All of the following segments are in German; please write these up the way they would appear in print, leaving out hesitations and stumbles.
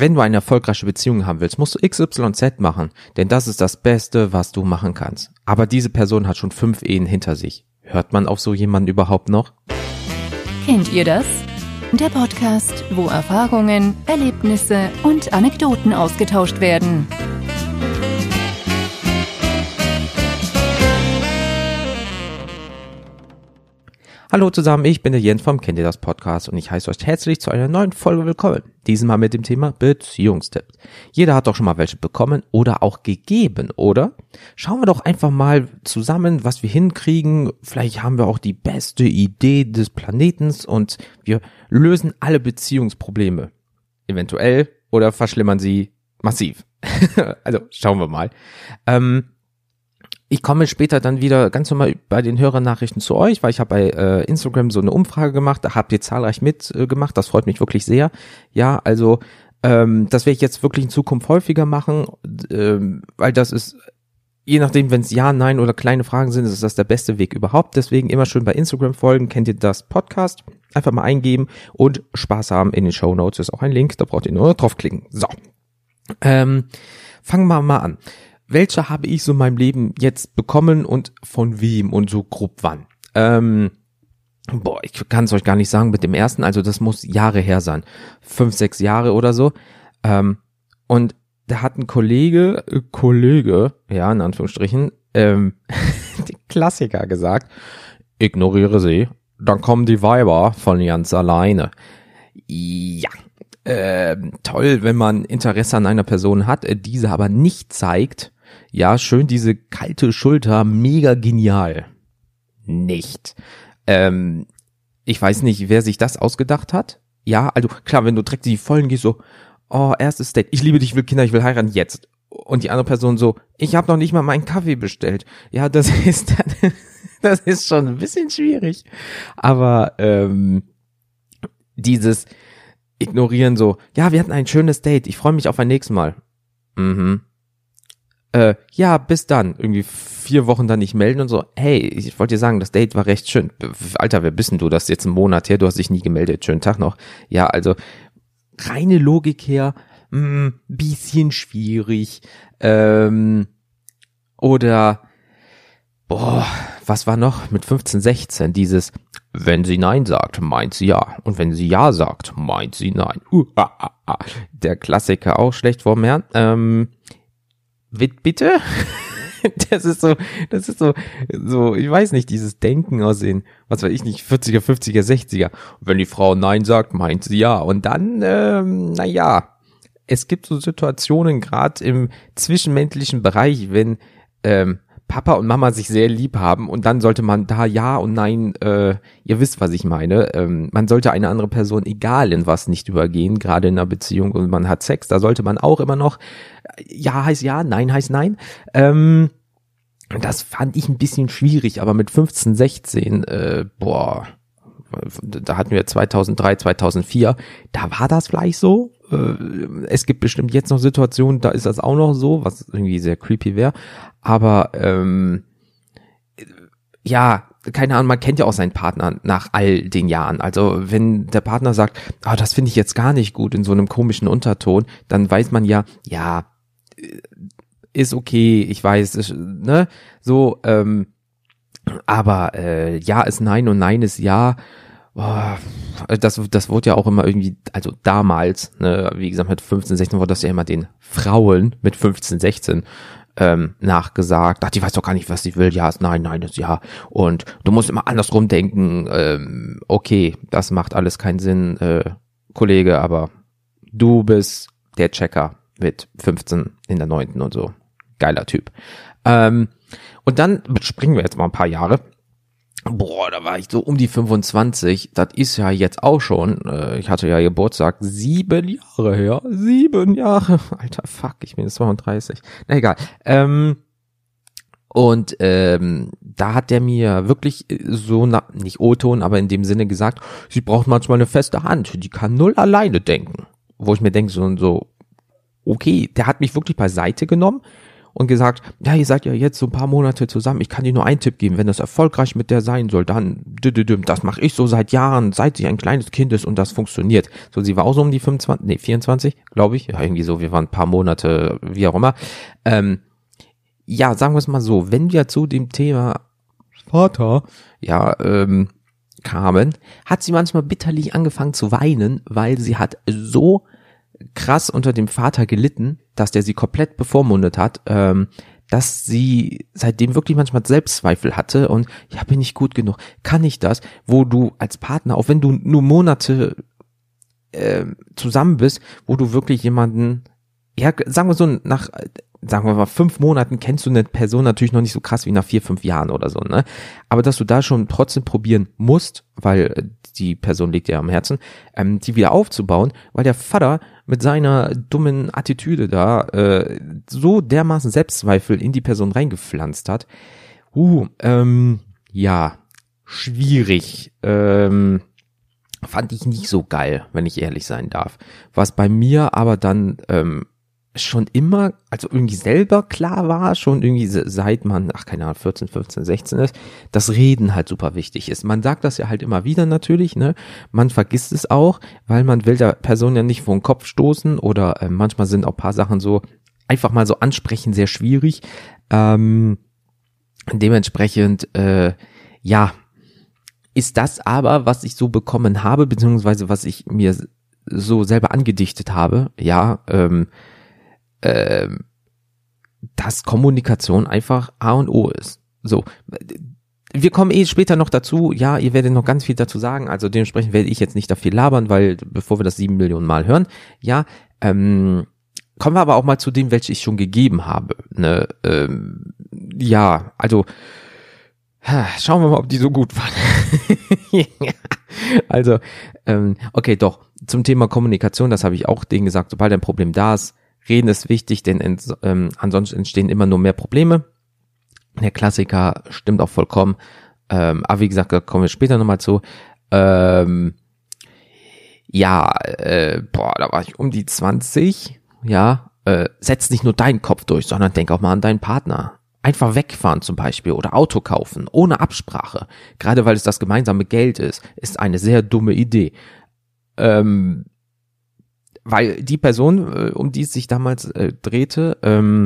Wenn du eine erfolgreiche Beziehung haben willst, musst du XYZ machen, denn das ist das Beste, was du machen kannst. Aber diese Person hat schon 5 Ehen hinter sich. Hört man auf so jemanden überhaupt noch? Kennt ihr das? Der Podcast, wo Erfahrungen, Erlebnisse und Anekdoten ausgetauscht werden. Hallo zusammen, ich bin der Jens vom Kennt ihr das Podcast und ich heiße euch herzlich zu einer neuen Folge willkommen. Diesmal mit dem Thema Beziehungstipps. Jeder hat doch schon mal welche bekommen oder auch gegeben, oder? Schauen wir doch einfach mal zusammen, was wir hinkriegen. Vielleicht haben wir auch die beste Idee des Planeten und wir lösen alle Beziehungsprobleme. Eventuell oder verschlimmern sie massiv. Also schauen wir mal. Ich komme später dann wieder ganz normal bei den Hörernachrichten zu euch, weil ich habe bei Instagram so eine Umfrage gemacht, da habt ihr zahlreich mitgemacht, das freut mich wirklich sehr. Ja, also das werde ich jetzt wirklich in Zukunft häufiger machen, weil das ist, je nachdem, wenn es ja, nein oder kleine Fragen sind, ist das der beste Weg überhaupt. Deswegen immer schön bei Instagram folgen, kennt ihr das Podcast, einfach mal eingeben und Spaß haben. In den Shownotes ist auch ein Link, da braucht ihr nur draufklicken. So, fangen wir mal an. Welche habe ich so in meinem Leben jetzt bekommen und von wem und so grob wann? Ich kann es euch gar nicht sagen mit dem ersten, also das muss Jahre her sein, 5-6 Jahre oder so. Und da hat ein Kollege, ja in Anführungsstrichen, den Klassiker gesagt, ignoriere sie, dann kommen die Weiber von ganz alleine. Ja. Toll, wenn man Interesse an einer Person hat, diese aber nicht zeigt. Ja, schön, diese kalte Schulter, mega genial. Nicht. Ich weiß nicht, wer sich das ausgedacht hat. Ja, also klar, wenn du direkt in die Vollen gehst, so, oh, erstes Date, ich liebe dich, ich will Kinder, ich will heiraten, jetzt. Und die andere Person so, ich habe noch nicht mal meinen Kaffee bestellt. Ja, das ist schon ein bisschen schwierig. Aber dieses Ignorieren so, ja, wir hatten ein schönes Date, ich freue mich auf ein nächstes Mal. Ja, bis dann. Irgendwie 4 Wochen dann nicht melden und so, hey, ich wollte dir sagen, das Date war recht schön. Alter, wer bist denn du? Das ist jetzt ein Monat her, du hast dich nie gemeldet, schönen Tag noch. Ja, also, reine Logik her, bisschen schwierig. Oder, was war noch mit 15, 16? Dieses, wenn sie Nein sagt, meint sie Ja. Und wenn sie Ja sagt, meint sie Nein. Der Klassiker auch schlecht vorm Herrn. Bitte? Das ist so, ich weiß nicht, dieses Denken aus den, was weiß ich nicht, 40er, 50er, 60er. Wenn die Frau Nein sagt, meint sie Ja. Und dann, naja, es gibt so Situationen, gerade im zwischenmenschlichen Bereich, wenn Papa und Mama sich sehr lieb haben und dann sollte man da Ja und Nein, ihr wisst, was ich meine, man sollte eine andere Person egal in was nicht übergehen, gerade in einer Beziehung und man hat Sex, da sollte man auch immer noch Ja heißt Ja, Nein heißt Nein. Das fand ich ein bisschen schwierig, aber mit 15, 16, da hatten wir 2003, 2004, da war das vielleicht so. Es gibt bestimmt jetzt noch Situationen, da ist das auch noch so, was irgendwie sehr creepy wäre, aber ja, keine Ahnung, man kennt ja auch seinen Partner nach all den Jahren, also wenn der Partner sagt, oh, das finde ich jetzt gar nicht gut in so einem komischen Unterton, dann weiß man ja, ist okay, ich weiß, ist, ne, so, aber Ja ist Nein und Nein ist Ja. Das wurde ja auch immer irgendwie, also damals, ne, wie gesagt, mit 15, 16 wurde das ja immer den Frauen mit 15, 16 nachgesagt. Ach, die weiß doch gar nicht, was sie will. Ja ist Nein, Nein ist Ja. Und du musst immer andersrum denken. Okay, das macht alles keinen Sinn, Kollege, aber du bist der Checker mit 15 in der 9. und so. Geiler Typ. Und dann springen wir jetzt mal ein paar Jahre. Da war ich so um die 25, das ist ja jetzt auch schon, ich hatte ja Geburtstag, 7 Jahre her, 7 Jahre, alter fuck, ich bin jetzt 32, na egal, da hat der mir wirklich so, nicht O-Ton, aber in dem Sinne gesagt, sie braucht manchmal eine feste Hand, die kann null alleine denken, wo ich mir denke, so, okay, der hat mich wirklich beiseite genommen und gesagt, ja, ihr seid ja jetzt so ein paar Monate zusammen, ich kann dir nur einen Tipp geben, wenn das erfolgreich mit der sein soll, dann, das mache ich so seit Jahren, seit sie ein kleines Kind ist und das funktioniert. So, sie war auch so um die 24, glaube ich, ja, irgendwie so, wir waren ein paar Monate, wie auch immer. Ja, sagen wir es mal so, wenn wir zu dem Thema Vater, ja, kamen, hat sie manchmal bitterlich angefangen zu weinen, weil sie hat so krass unter dem Vater gelitten, dass der sie komplett bevormundet hat, dass sie seitdem wirklich manchmal Selbstzweifel hatte und ja, bin ich gut genug, kann ich das, wo du als Partner, auch wenn du nur Monate zusammen bist, wo du wirklich jemanden, ja, sagen wir so, nach, sagen wir mal, 5 Monaten kennst du eine Person natürlich noch nicht so krass wie nach 4, 5 Jahren oder so, ne? Aber dass du da schon trotzdem probieren musst, weil die Person liegt dir am Herzen, die wieder aufzubauen, weil der Vater mit seiner dummen Attitüde da so dermaßen Selbstzweifel in die Person reingepflanzt hat. Ja, schwierig. Fand ich nicht so geil, wenn ich ehrlich sein darf. Was bei mir aber dann schon immer, also irgendwie selber klar war, schon irgendwie seit man, 14, 15, 16 ist, dass Reden halt super wichtig ist. Man sagt das ja halt immer wieder natürlich, ne? Man vergisst es auch, weil man will der Person ja nicht vor den Kopf stoßen oder manchmal sind auch ein paar Sachen so, einfach mal so ansprechen, sehr schwierig. Dementsprechend, ja, ist das aber, was ich so bekommen habe, beziehungsweise was ich mir so selber angedichtet habe, ja, dass Kommunikation einfach A und O ist. So, wir kommen später noch dazu, ja, ihr werdet noch ganz viel dazu sagen, also dementsprechend werde ich jetzt nicht da viel labern, weil bevor wir das 7 Millionen Mal hören, ja, kommen wir aber auch mal zu dem, welches ich schon gegeben habe, ne, ja, also, schauen wir mal, ob die so gut waren. Also, okay, doch, zum Thema Kommunikation, das habe ich auch denen gesagt, sobald ein Problem da ist, Reden ist wichtig, denn ansonsten entstehen immer nur mehr Probleme. Der Klassiker stimmt auch vollkommen. Aber wie gesagt, da kommen wir später nochmal zu. Da war ich um die 20. Ja, setz nicht nur deinen Kopf durch, sondern denk auch mal an deinen Partner. Einfach wegfahren zum Beispiel oder Auto kaufen, ohne Absprache. Gerade weil es das gemeinsame Geld ist, ist eine sehr dumme Idee. Weil die Person, um die es sich damals drehte,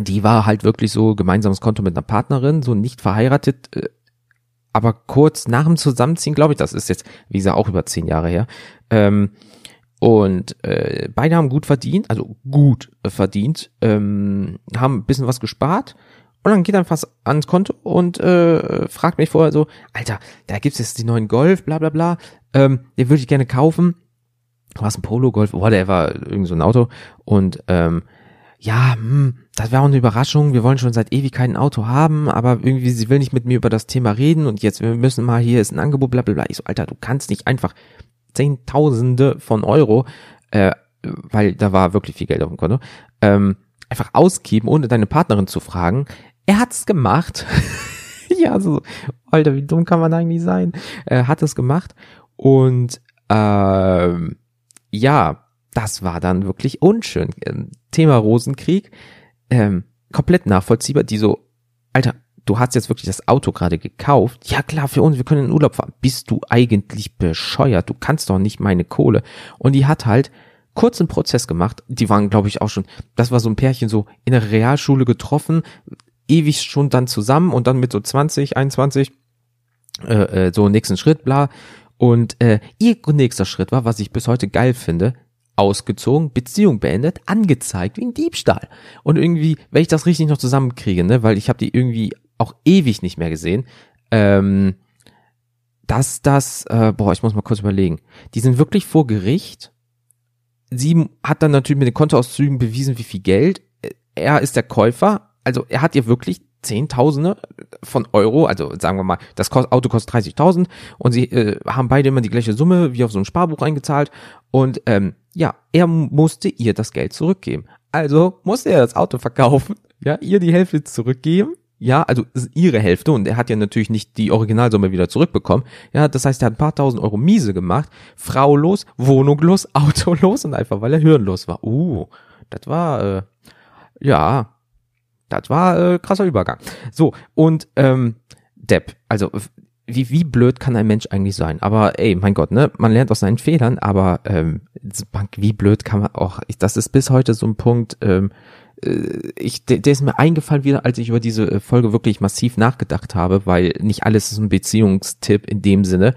die war halt wirklich so gemeinsames Konto mit einer Partnerin, so nicht verheiratet, aber kurz nach dem Zusammenziehen, glaube ich, das ist jetzt, wie gesagt, auch über 10 Jahre her. Und beide haben gut verdient, haben ein bisschen was gespart. Und dann geht er fast ans Konto und fragt mich vorher so, Alter, da gibt's jetzt die neuen Golf, bla bla bla, den würde ich gerne kaufen. Du hast einen Polo, Golf, whatever, irgend so ein Auto und das wäre auch eine Überraschung, wir wollen schon seit Ewigkeiten ein Auto haben, aber irgendwie, sie will nicht mit mir über das Thema reden und jetzt, wir müssen mal, hier ist ein Angebot, blablabla. Ich so, Alter, du kannst nicht einfach Zehntausende von Euro, weil da war wirklich viel Geld auf dem Konto, einfach ausgeben, ohne deine Partnerin zu fragen. Er hat's gemacht. Ja, so, Alter, wie dumm kann man eigentlich sein? Hat es gemacht und das war dann wirklich unschön. Thema Rosenkrieg, komplett nachvollziehbar, die so, Alter, du hast jetzt wirklich das Auto gerade gekauft, ja klar, für uns, wir können in den Urlaub fahren, bist du eigentlich bescheuert, du kannst doch nicht meine Kohle. Und die hat halt kurz einen Prozess gemacht, die waren, glaube ich, auch schon, das war so ein Pärchen, so in der Realschule getroffen, ewig schon dann zusammen und dann mit so 20, 21, so nächsten Schritt, bla. Und ihr nächster Schritt war, was ich bis heute geil finde, ausgezogen, Beziehung beendet, angezeigt wegen Diebstahl. Und irgendwie, wenn ich das richtig noch zusammenkriege, ne, weil ich habe die irgendwie auch ewig nicht mehr gesehen, dass das, ich muss mal kurz überlegen, die sind wirklich vor Gericht, sie hat dann natürlich mit den Kontoauszügen bewiesen, wie viel Geld, er ist der Käufer, also er hat ihr wirklich Zehntausende von Euro, also sagen wir mal, das Auto kostet 30.000 und sie haben beide immer die gleiche Summe wie auf so ein Sparbuch eingezahlt und er musste ihr das Geld zurückgeben. Also musste er das Auto verkaufen, ja, ihr die Hälfte zurückgeben, ja, also ihre Hälfte und er hat ja natürlich nicht die Originalsumme wieder zurückbekommen, ja, das heißt, er hat ein paar tausend Euro miese gemacht, Frau los, Wohnung los, Auto los und einfach, weil er hirnlos war. Das war, Das war krasser Übergang. So, und Depp, also wie blöd kann ein Mensch eigentlich sein? Aber ey, mein Gott, ne, man lernt aus seinen Fehlern, aber wie blöd kann man auch, das ist bis heute so ein Punkt, der ist mir eingefallen wieder, als ich über diese Folge wirklich massiv nachgedacht habe, weil nicht alles ist ein Beziehungstipp in dem Sinne,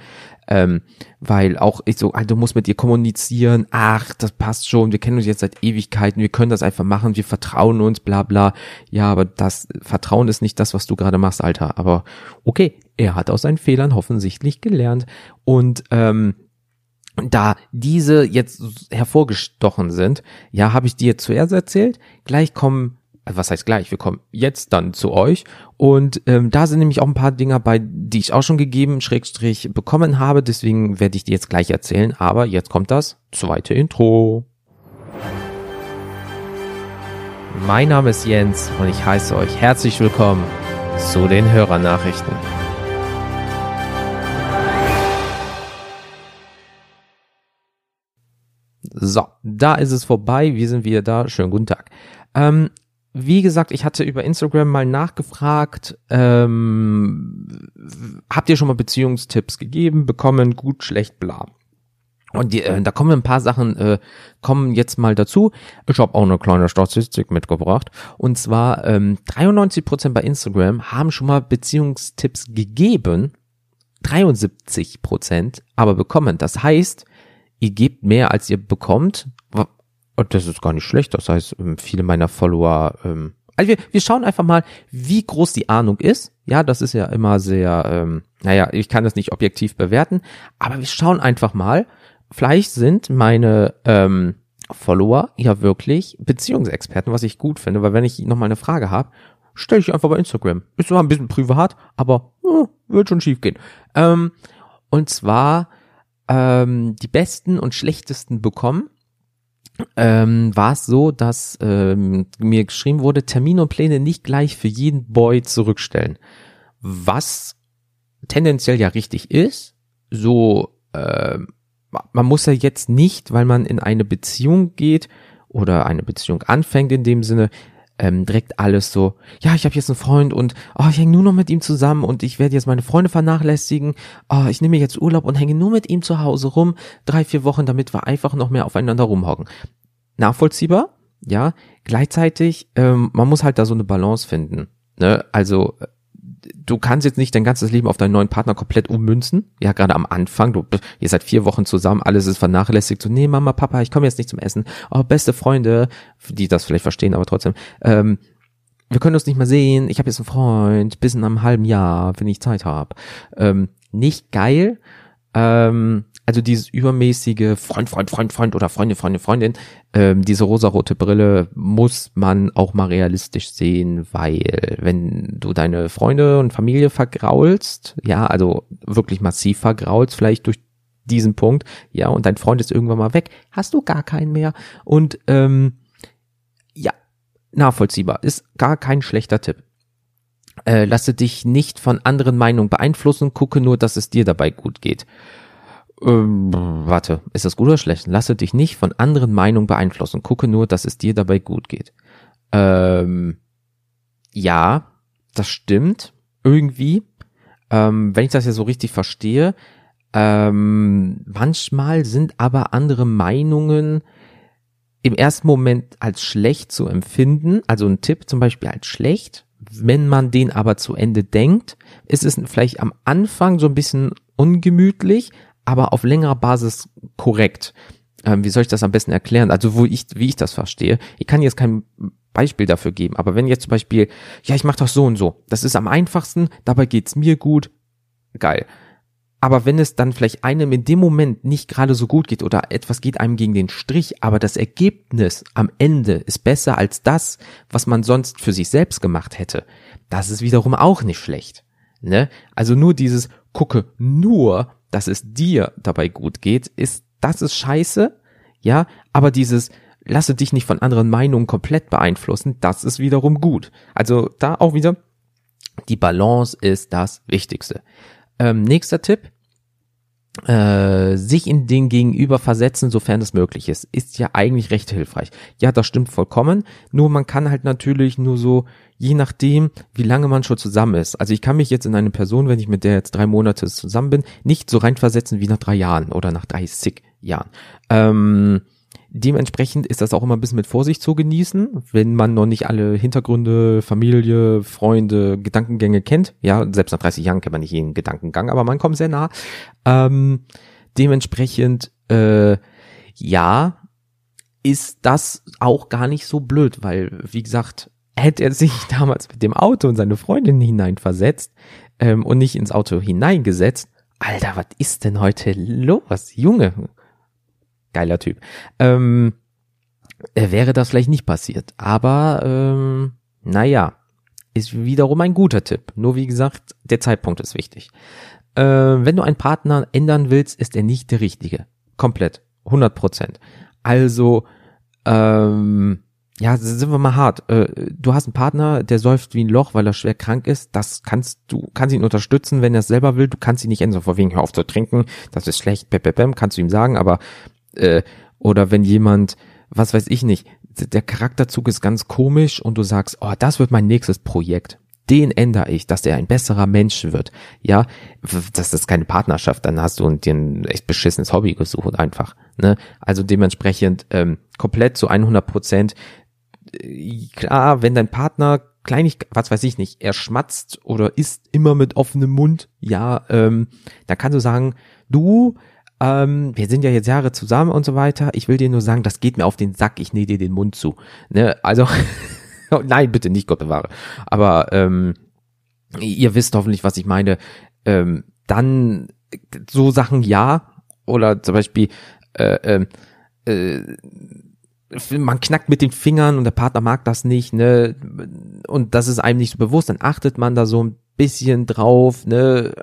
weil auch ich so, du musst mit ihr kommunizieren, ach, das passt schon, wir kennen uns jetzt seit Ewigkeiten, wir können das einfach machen, wir vertrauen uns, bla bla, ja, aber das Vertrauen ist nicht das, was du gerade machst, Alter, aber okay, er hat aus seinen Fehlern offensichtlich gelernt und da diese jetzt hervorgestochen sind, ja, habe ich dir zuerst erzählt, wir kommen jetzt dann zu euch und da sind nämlich auch ein paar Dinger bei, die ich auch schon gegeben, / bekommen habe, deswegen werde ich die jetzt gleich erzählen, aber jetzt kommt das zweite Intro. Mein Name ist Jens und ich heiße euch herzlich willkommen zu den Hörernachrichten. So, da ist es vorbei, wir sind wieder da, schönen guten Tag. Wie gesagt, ich hatte über Instagram mal nachgefragt, habt ihr schon mal Beziehungstipps gegeben, bekommen, gut, schlecht, bla. Und da kommen ein paar Sachen, kommen jetzt mal dazu. Ich habe auch eine kleine Statistik mitgebracht. Und zwar 93% bei Instagram haben schon mal Beziehungstipps gegeben, 73% aber bekommen. Das heißt, ihr gebt mehr, als ihr bekommt. Und das ist gar nicht schlecht. Das heißt, viele meiner Follower, also wir schauen einfach mal, wie groß die Ahnung ist. Ja, das ist ja immer sehr, ich kann das nicht objektiv bewerten, aber wir schauen einfach mal. Vielleicht sind meine Follower ja wirklich Beziehungsexperten, was ich gut finde, weil wenn ich nochmal eine Frage habe, stelle ich einfach bei Instagram. Ist zwar ein bisschen privat, aber wird schon schief gehen. Und zwar die besten und schlechtesten bekommen, war es so, dass mir geschrieben wurde, Termine und Pläne nicht gleich für jeden Boy zurückstellen. Was tendenziell ja richtig ist, so man muss ja jetzt nicht, weil man in eine Beziehung geht oder eine Beziehung anfängt in dem Sinne, direkt alles so, ja, ich habe jetzt einen Freund und ich hänge nur noch mit ihm zusammen und ich werde jetzt meine Freunde vernachlässigen, ich nehme mir jetzt Urlaub und hänge nur mit ihm zu Hause rum, 3-4 Wochen, damit wir einfach noch mehr aufeinander rumhocken. Nachvollziehbar, ja, gleichzeitig, man muss halt da so eine Balance finden, ne, also du kannst jetzt nicht dein ganzes Leben auf deinen neuen Partner komplett ummünzen, ja, gerade am Anfang, ihr seid 4 Wochen zusammen, alles ist vernachlässigt, so, nee, Mama, Papa, ich komme jetzt nicht zum Essen, beste Freunde, die das vielleicht verstehen, aber trotzdem, wir können uns nicht mehr sehen, ich habe jetzt einen Freund, bis in einem halben Jahr, wenn ich Zeit habe, nicht geil, also dieses übermäßige Freund oder Freundin, diese rosarote Brille muss man auch mal realistisch sehen, weil wenn du deine Freunde und Familie vergraulst, ja, also wirklich massiv vergraulst, vielleicht durch diesen Punkt, ja, und dein Freund ist irgendwann mal weg, hast du gar keinen mehr und ja, nachvollziehbar, ist gar kein schlechter Tipp. Lasse dich nicht von anderen Meinungen beeinflussen, gucke nur, dass es dir dabei gut geht. Ist das gut oder schlecht? Lasse dich nicht von anderen Meinungen beeinflussen. Gucke nur, dass es dir dabei gut geht. Ja, das stimmt. Irgendwie. Wenn ich das ja so richtig verstehe. Manchmal sind aber andere Meinungen im ersten Moment als schlecht zu empfinden. Also ein Tipp zum Beispiel als schlecht. Wenn man den aber zu Ende denkt, ist es vielleicht am Anfang so ein bisschen ungemütlich, aber auf längerer Basis korrekt. Wie soll ich das am besten erklären? Also wie ich das verstehe. Ich kann jetzt kein Beispiel dafür geben, aber wenn jetzt zum Beispiel, ja, ich mache doch so und so, das ist am einfachsten, dabei geht's mir gut, geil. Aber wenn es dann vielleicht einem in dem Moment nicht gerade so gut geht oder etwas geht einem gegen den Strich, aber das Ergebnis am Ende ist besser als das, was man sonst für sich selbst gemacht hätte, das ist wiederum auch nicht schlecht. Ne? Also nur dieses, gucke nur, dass es dir dabei gut geht, das ist scheiße, ja, aber dieses, lasse dich nicht von anderen Meinungen komplett beeinflussen, das ist wiederum gut. Also da auch wieder, die Balance ist das Wichtigste. Nächster Tipp, sich in den Gegenüber versetzen, sofern es möglich ist, ist ja eigentlich recht hilfreich. Ja, das stimmt vollkommen, nur man kann halt natürlich nur so, je nachdem, wie lange man schon zusammen ist. Also ich kann mich jetzt in eine Person, wenn ich mit der jetzt 3 Monate zusammen bin, nicht so reinversetzen wie nach 3 Jahren oder nach 30 Jahren. Dementsprechend ist das auch immer ein bisschen mit Vorsicht zu genießen, wenn man noch nicht alle Hintergründe, Familie, Freunde, Gedankengänge kennt. Ja, selbst nach 30 Jahren kennt man nicht jeden Gedankengang, aber man kommt sehr nah. Dementsprechend, ja, ist das auch gar nicht so blöd, weil, wie gesagt, hätte er sich damals mit dem Auto und seine Freundin hineinversetzt und nicht ins Auto hineingesetzt, Alter, was ist denn heute los, Junge? Geiler Typ. Wäre das vielleicht nicht passiert. Aber naja, ist wiederum ein guter Tipp. Nur wie gesagt, der Zeitpunkt ist wichtig. Wenn du einen Partner ändern willst, ist er nicht der richtige. Komplett, 100%. Also, ja, sind wir mal hart. Du hast einen Partner, der säuft wie ein Loch, weil er schwer krank ist. Das kannst ihn unterstützen, wenn er es selber will. Du kannst ihn nicht ändern, vor wegen, hör auf zu trinken. Das ist schlecht, kannst du ihm sagen, aber oder wenn jemand, was weiß ich nicht, der Charakterzug ist ganz komisch und du sagst, oh, das wird mein nächstes Projekt. Den ändere ich, dass der ein besserer Mensch wird. Ja, das ist keine Partnerschaft, dann hast du dir ein echt beschissenes Hobby gesucht einfach. Ne? Also dementsprechend komplett zu 100%. Klar, wenn dein Partner was weiß ich nicht, er schmatzt oder isst immer mit offenem Mund, ja, dann kannst du sagen, du, wir sind ja jetzt Jahre zusammen und so weiter, ich will dir nur sagen, das geht mir auf den Sack, ich nähe dir den Mund zu. Ne? Also, nein, bitte nicht, Gott bewahre. Aber ihr wisst hoffentlich, was ich meine. Dann so Sachen ja, oder zum Beispiel, man knackt mit den Fingern und der Partner mag das nicht, ne, und das ist einem nicht so bewusst, dann achtet man da so ein bisschen drauf, ne,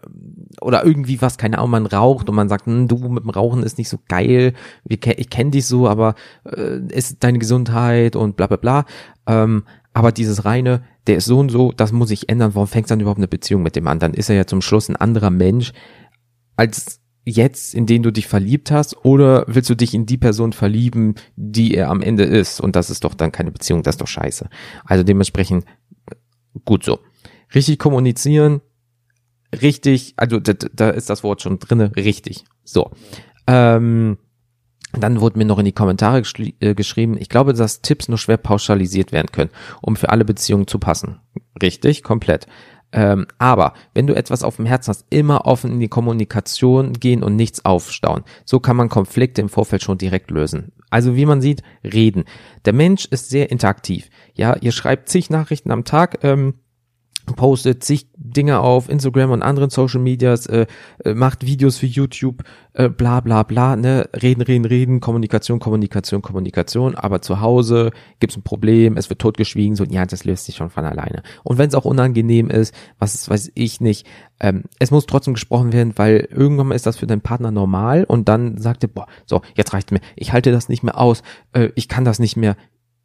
oder irgendwie was, keine Ahnung, man raucht und man sagt, du, mit dem Rauchen ist nicht so geil, ich kenne dich so, aber ist deine Gesundheit und bla bla bla, aber dieses reine, der ist so und so, das muss ich ändern, warum fängst du dann überhaupt eine Beziehung mit dem an, dann ist er ja zum Schluss ein anderer Mensch, als jetzt, in den du dich verliebt hast, oder willst du dich in die Person verlieben, die er am Ende ist? Und das ist doch dann keine Beziehung, das ist doch scheiße. Also dementsprechend gut so. Richtig kommunizieren, richtig, also da ist das Wort schon drinne, richtig. So. Dann wurde mir noch in die Kommentare geschrieben, ich glaube, dass Tipps nur schwer pauschalisiert werden können, um für alle Beziehungen zu passen. Richtig, komplett. Aber wenn du etwas auf dem Herzen hast, immer offen in die Kommunikation gehen und nichts aufstauen. So kann man Konflikte im Vorfeld schon direkt lösen. Also wie man sieht, reden. Der Mensch ist sehr interaktiv. Ja, ihr schreibt zig Nachrichten am Tag, postet zig Dinge auf Instagram und anderen Social Medias, macht Videos für YouTube, bla bla bla, ne, reden, Kommunikation, aber zu Hause gibt's ein Problem, es wird totgeschwiegen, so, ja, das löst sich schon von alleine. Und wenn es auch unangenehm ist, was weiß ich nicht, es muss trotzdem gesprochen werden, weil irgendwann mal ist das für deinen Partner normal und dann sagt er, boah, so, jetzt reicht's mir, ich halte das nicht mehr aus, ich kann das nicht mehr,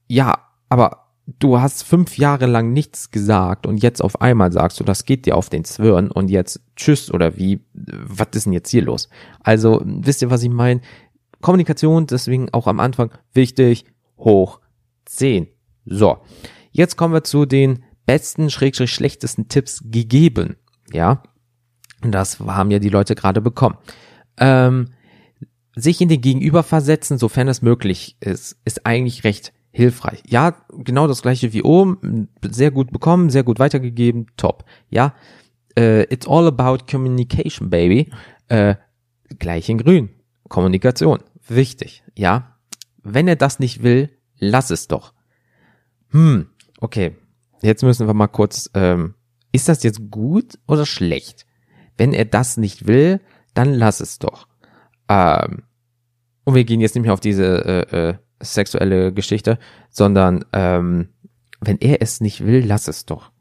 ja, aber du hast 5 Jahre lang nichts gesagt und jetzt auf einmal sagst du, das geht dir auf den Zwirn und jetzt tschüss oder wie, was ist denn jetzt hier los? Also wisst ihr, was ich meine? Kommunikation, deswegen auch am Anfang wichtig, hoch 10. So, jetzt kommen wir zu den besten, schlechtesten Tipps gegeben. Ja, das haben ja die Leute gerade bekommen. Sich in den Gegenüber versetzen, sofern es möglich ist, ist eigentlich recht hilfreich. Ja, genau das gleiche wie oben. Sehr gut bekommen, sehr gut weitergegeben, top. Ja, it's all about communication, baby. Gleich in grün. Kommunikation, wichtig. Ja, wenn er das nicht will, lass es doch. Okay, jetzt müssen wir mal kurz, ist das jetzt gut oder schlecht? Wenn er das nicht will, dann lass es doch. Und wir gehen jetzt nicht mehr auf diese sexuelle Geschichte, sondern wenn er es nicht will, lass es doch.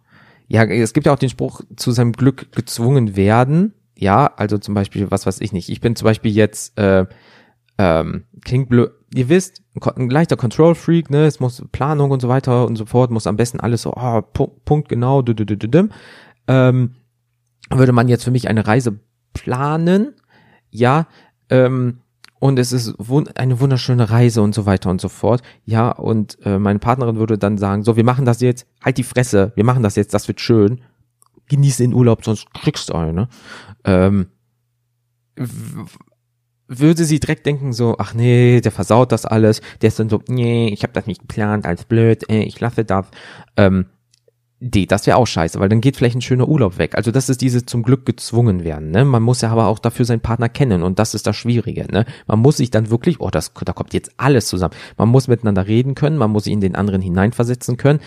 Ja, es gibt ja auch den Spruch, zu seinem Glück gezwungen werden. Ja, also zum Beispiel, was weiß ich nicht. Ich bin zum Beispiel jetzt, klingt blöd, ihr wisst, ein leichter Control-Freak, ne, es muss Planung und so weiter und so fort, muss am besten alles so, Punkt genau, würde man jetzt für mich eine Reise planen, ja, und es ist eine wunderschöne Reise und so weiter und so fort, ja, und meine Partnerin würde dann sagen, so, wir machen das jetzt, halt die Fresse, wir machen das jetzt, das wird schön, genieß den Urlaub, sonst kriegst du eine, würde sie direkt denken so, ach nee, der versaut das alles, der ist dann so, nee, ich habe das nicht geplant, alles blöd, ich lasse das, das wäre auch scheiße, weil dann geht vielleicht ein schöner Urlaub weg. Also das ist dieses zum Glück gezwungen werden, ne? Man muss ja aber auch dafür seinen Partner kennen und das ist das Schwierige, ne? Man muss sich dann wirklich, da kommt jetzt alles zusammen. Man muss miteinander reden können, man muss in den anderen hineinversetzen können.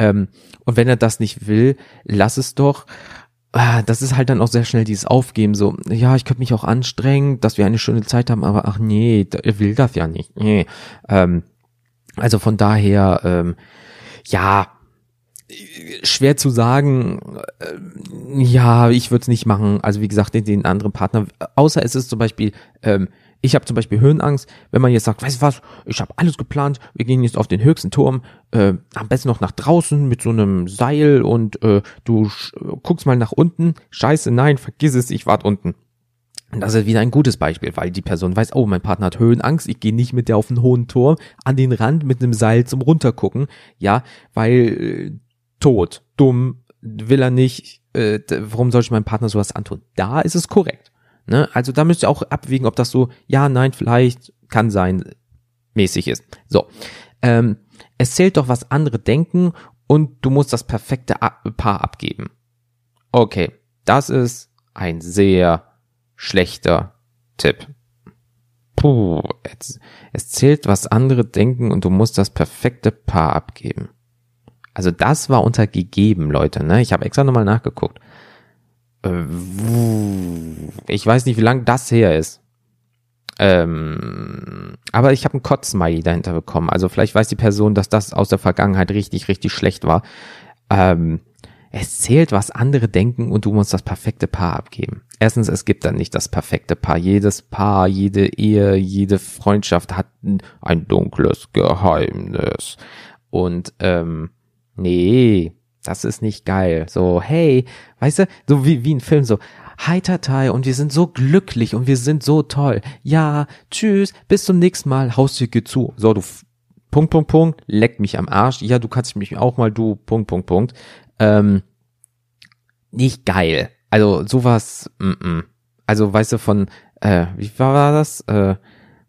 Und wenn er das nicht will, lass es doch. Das ist halt dann auch sehr schnell dieses Aufgeben, so, ja, ich könnte mich auch anstrengen, dass wir eine schöne Zeit haben, aber ach nee, er will das ja nicht. Nee. Also von daher, ja, schwer zu sagen, ja, ich würde es nicht machen, also wie gesagt, den anderen Partner, außer es ist zum Beispiel, ich habe zum Beispiel Höhenangst, wenn man jetzt sagt, weißt du was, ich habe alles geplant, wir gehen jetzt auf den höchsten Turm, am besten noch nach draußen mit so einem Seil und du guckst mal nach unten, scheiße, nein, vergiss es, ich warte unten. Und das ist wieder ein gutes Beispiel, weil die Person weiß, oh, mein Partner hat Höhenangst, ich gehe nicht mit der auf den hohen Turm an den Rand mit einem Seil zum Runtergucken, ja, weil tot, dumm, will er nicht, warum soll ich meinem Partner sowas antun? Da ist es korrekt. Ne? Also da müsst ihr auch abwägen, ob das so, ja, nein, vielleicht, kann sein, mäßig ist. So, es zählt doch, was andere denken und du musst das perfekte Paar abgeben. Okay, das ist ein sehr schlechter Tipp. Puh, es zählt, was andere denken und du musst das perfekte Paar abgeben. Also das war unter gegeben, Leute, ne? Ich habe extra nochmal nachgeguckt. Ich weiß nicht, wie lange das her ist. Aber ich habe einen Kotz-Smiley dahinter bekommen. Also vielleicht weiß die Person, dass das aus der Vergangenheit richtig, richtig schlecht war. Es zählt, was andere denken und du musst das perfekte Paar abgeben. Erstens, es gibt dann nicht das perfekte Paar. Jedes Paar, jede Ehe, jede Freundschaft hat ein dunkles Geheimnis. Und nee, das ist nicht geil. So, hey, weißt du, so wie ein Film, so, hi Tatai, und wir sind so glücklich und wir sind so toll. Ja, tschüss, bis zum nächsten Mal, Haustürke zu. So, du, Punkt, Punkt, Punkt, leck mich am Arsch. Ja, du kannst mich auch mal, du, Punkt, Punkt, Punkt. Nicht geil. Also, sowas, Also, weißt du, von, wie war das?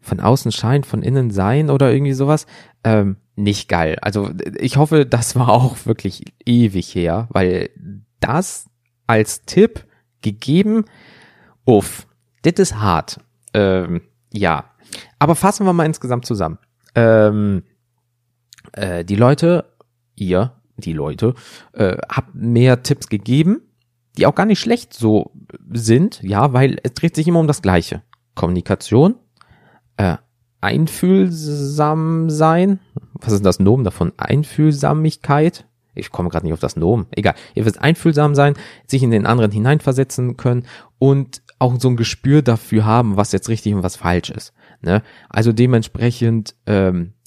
Von außen scheint, von innen sein oder irgendwie sowas. Nicht geil. Also ich hoffe, das war auch wirklich ewig her, weil das als Tipp gegeben, uff, das ist hart. Ja, aber fassen wir mal insgesamt zusammen. Die Leute, habt mehr Tipps gegeben, die auch gar nicht schlecht so sind, ja, weil es dreht sich immer um das Gleiche. Kommunikation, einfühlsam sein. Was ist das Nomen davon? Einfühlsamigkeit? Ich komme gerade nicht auf das Nomen. Egal. Ihr wisst, einfühlsam sein, sich in den anderen hineinversetzen können und auch so ein Gespür dafür haben, was jetzt richtig und was falsch ist. Ne? Also dementsprechend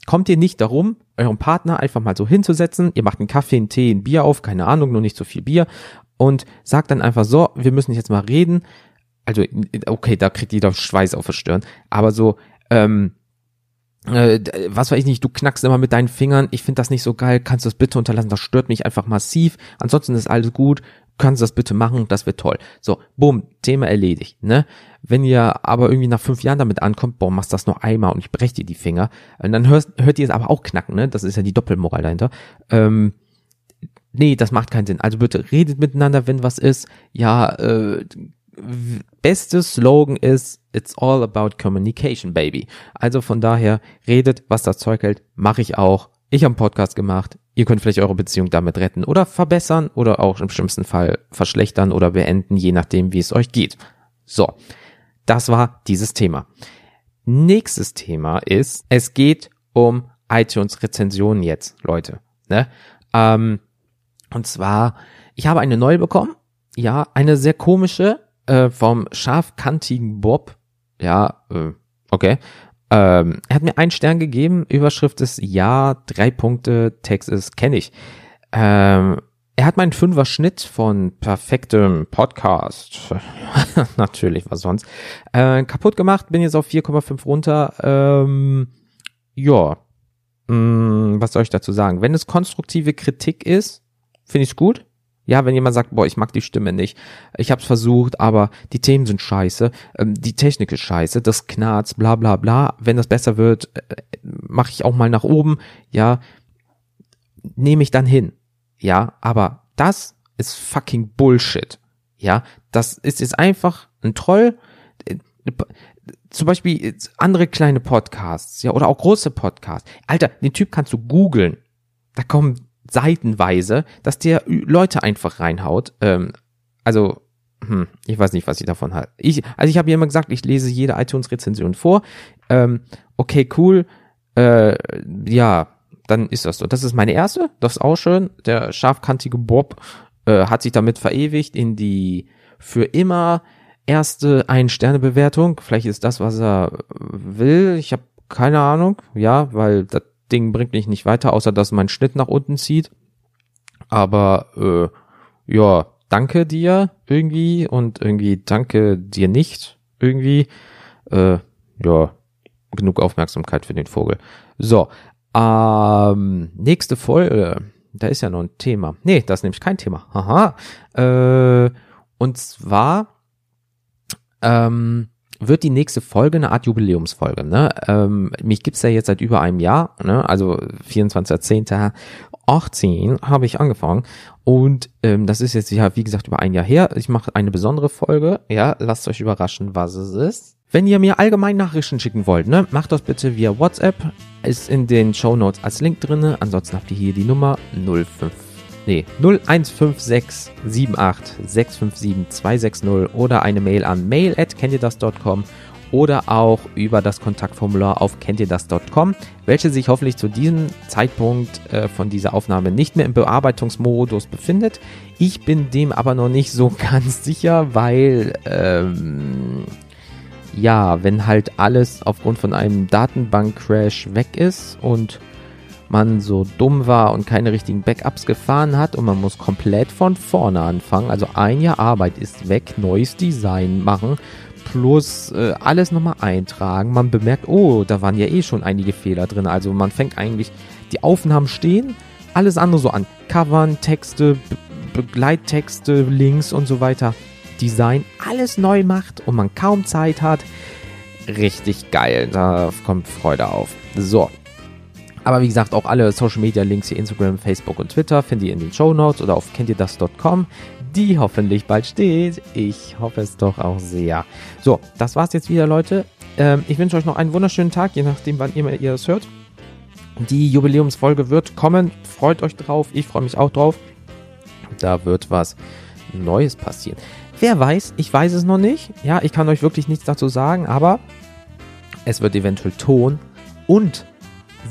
kommt ihr nicht darum, euren Partner einfach mal so hinzusetzen. Ihr macht einen Kaffee, einen Tee, ein Bier auf, keine Ahnung, nur nicht so viel Bier und sagt dann einfach so, wir müssen jetzt mal reden. Also okay, da kriegt jeder Schweiß auf die Stirn. Aber so, was weiß ich nicht, du knackst immer mit deinen Fingern, ich finde das nicht so geil, kannst du das bitte unterlassen, das stört mich einfach massiv, ansonsten ist alles gut, kannst du das bitte machen, das wird toll. So, bumm, Thema erledigt, ne? Wenn ihr aber irgendwie nach 5 Jahren damit ankommt, boah, machst das noch einmal und ich brech dir die Finger, und dann hört ihr es aber auch knacken, ne? Das ist ja die Doppelmoral dahinter. Nee, das macht keinen Sinn. Also bitte, redet miteinander, wenn was ist. Ja, beste Slogan ist, it's all about communication, baby. Also von daher, redet, was das Zeug hält, mache ich auch. Ich habe einen Podcast gemacht. Ihr könnt vielleicht eure Beziehung damit retten oder verbessern oder auch im schlimmsten Fall verschlechtern oder beenden, je nachdem, wie es euch geht. So, das war dieses Thema. Nächstes Thema ist, es geht um iTunes-Rezensionen jetzt, Leute. Ne? Und zwar, ich habe eine neue bekommen. Ja, eine sehr komische. Vom scharfkantigen Bob, ja, okay, er hat mir 1 Stern gegeben, Überschrift ist ja, 3 Punkte, Text ist, kenne ich, Er hat meinen 5er Schnitt von perfektem Podcast, natürlich, was sonst, kaputt gemacht, bin jetzt auf 4,5 runter. Was soll ich dazu sagen? Wenn es konstruktive Kritik ist, finde ich es gut. Ja, wenn jemand sagt, boah, ich mag die Stimme nicht, ich hab's versucht, aber die Themen sind scheiße, die Technik ist scheiße, das knarzt, bla bla bla, wenn das besser wird, mache ich auch mal nach oben, ja, nehme ich dann hin. Ja, aber das ist fucking Bullshit. Ja, das ist jetzt einfach ein Troll. Zum Beispiel andere kleine Podcasts, ja, oder auch große Podcasts. Alter, den Typ kannst du googeln. Da kommen seitenweise, dass der Leute einfach reinhaut. Ich weiß nicht, was ich davon halte. Ich habe ja immer gesagt, ich lese jede iTunes-Rezension vor. Okay, cool. Dann ist das so. Das ist meine erste, das ist auch schön. Der scharfkantige Bob hat sich damit verewigt in die für immer erste 1-Sterne-Bewertung. Vielleicht ist das, was er will. Ich habe keine Ahnung, ja, weil das Ding bringt mich nicht weiter, außer dass mein Schnitt nach unten zieht. Aber danke dir irgendwie und irgendwie danke dir nicht irgendwie. Genug Aufmerksamkeit für den Vogel. So. Nächste Folge, da ist ja noch ein Thema. Nee, das ist nämlich kein Thema. Haha. Und zwar wird die nächste Folge eine Art Jubiläumsfolge. Ne? Mich gibt's ja jetzt seit über einem Jahr, ne? Also 24.10.18 habe ich angefangen. Und das ist jetzt ja, wie gesagt, über ein Jahr her. Ich mache eine besondere Folge. Ja, lasst euch überraschen, was es ist. Wenn ihr mir allgemein Nachrichten schicken wollt, ne, macht das bitte via WhatsApp. Ist in den Shownotes als Link drin. Ansonsten habt ihr hier die Nummer 015678657260 oder eine Mail an mail@kenntihrdas.com oder auch über das Kontaktformular auf kenntihrdas.com, welches sich hoffentlich zu diesem Zeitpunkt von dieser Aufnahme nicht mehr im Bearbeitungsmodus befindet. Ich bin dem aber noch nicht so ganz sicher, weil wenn halt alles aufgrund von einem Datenbank-Crash weg ist und man so dumm war und keine richtigen Backups gefahren hat und man muss komplett von vorne anfangen, also ein Jahr Arbeit ist weg, neues Design machen, plus alles nochmal eintragen, man bemerkt, oh, da waren ja eh schon einige Fehler drin, also man fängt eigentlich, die Aufnahmen stehen, alles andere so an, Covern, Texte, Begleittexte, Links und so weiter, Design, alles neu macht und man kaum Zeit hat. Richtig geil, da kommt Freude auf. So, aber wie gesagt, auch alle Social Media Links hier, Instagram, Facebook und Twitter, findet ihr in den Shownotes oder auf kenntihrdas.com, die hoffentlich bald steht. Ich hoffe es doch auch sehr. So, das war's jetzt wieder, Leute. Ich wünsche euch noch einen wunderschönen Tag, je nachdem, wann immer ihr das hört. Die Jubiläumsfolge wird kommen, freut euch drauf, ich freue mich auch drauf. Da wird was Neues passieren. Wer weiß, ich weiß es noch nicht. Ja, ich kann euch wirklich nichts dazu sagen, aber es wird eventuell Ton und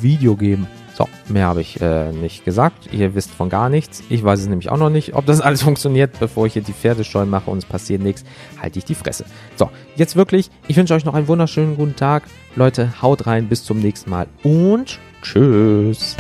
Video geben. So, mehr habe ich nicht gesagt. Ihr wisst von gar nichts. Ich weiß es nämlich auch noch nicht, ob das alles funktioniert. Bevor ich hier die Pferde scheu mache und es passiert nichts, halte ich die Fresse. So, jetzt wirklich, ich wünsche euch noch einen wunderschönen guten Tag. Leute, haut rein, bis zum nächsten Mal und tschüss.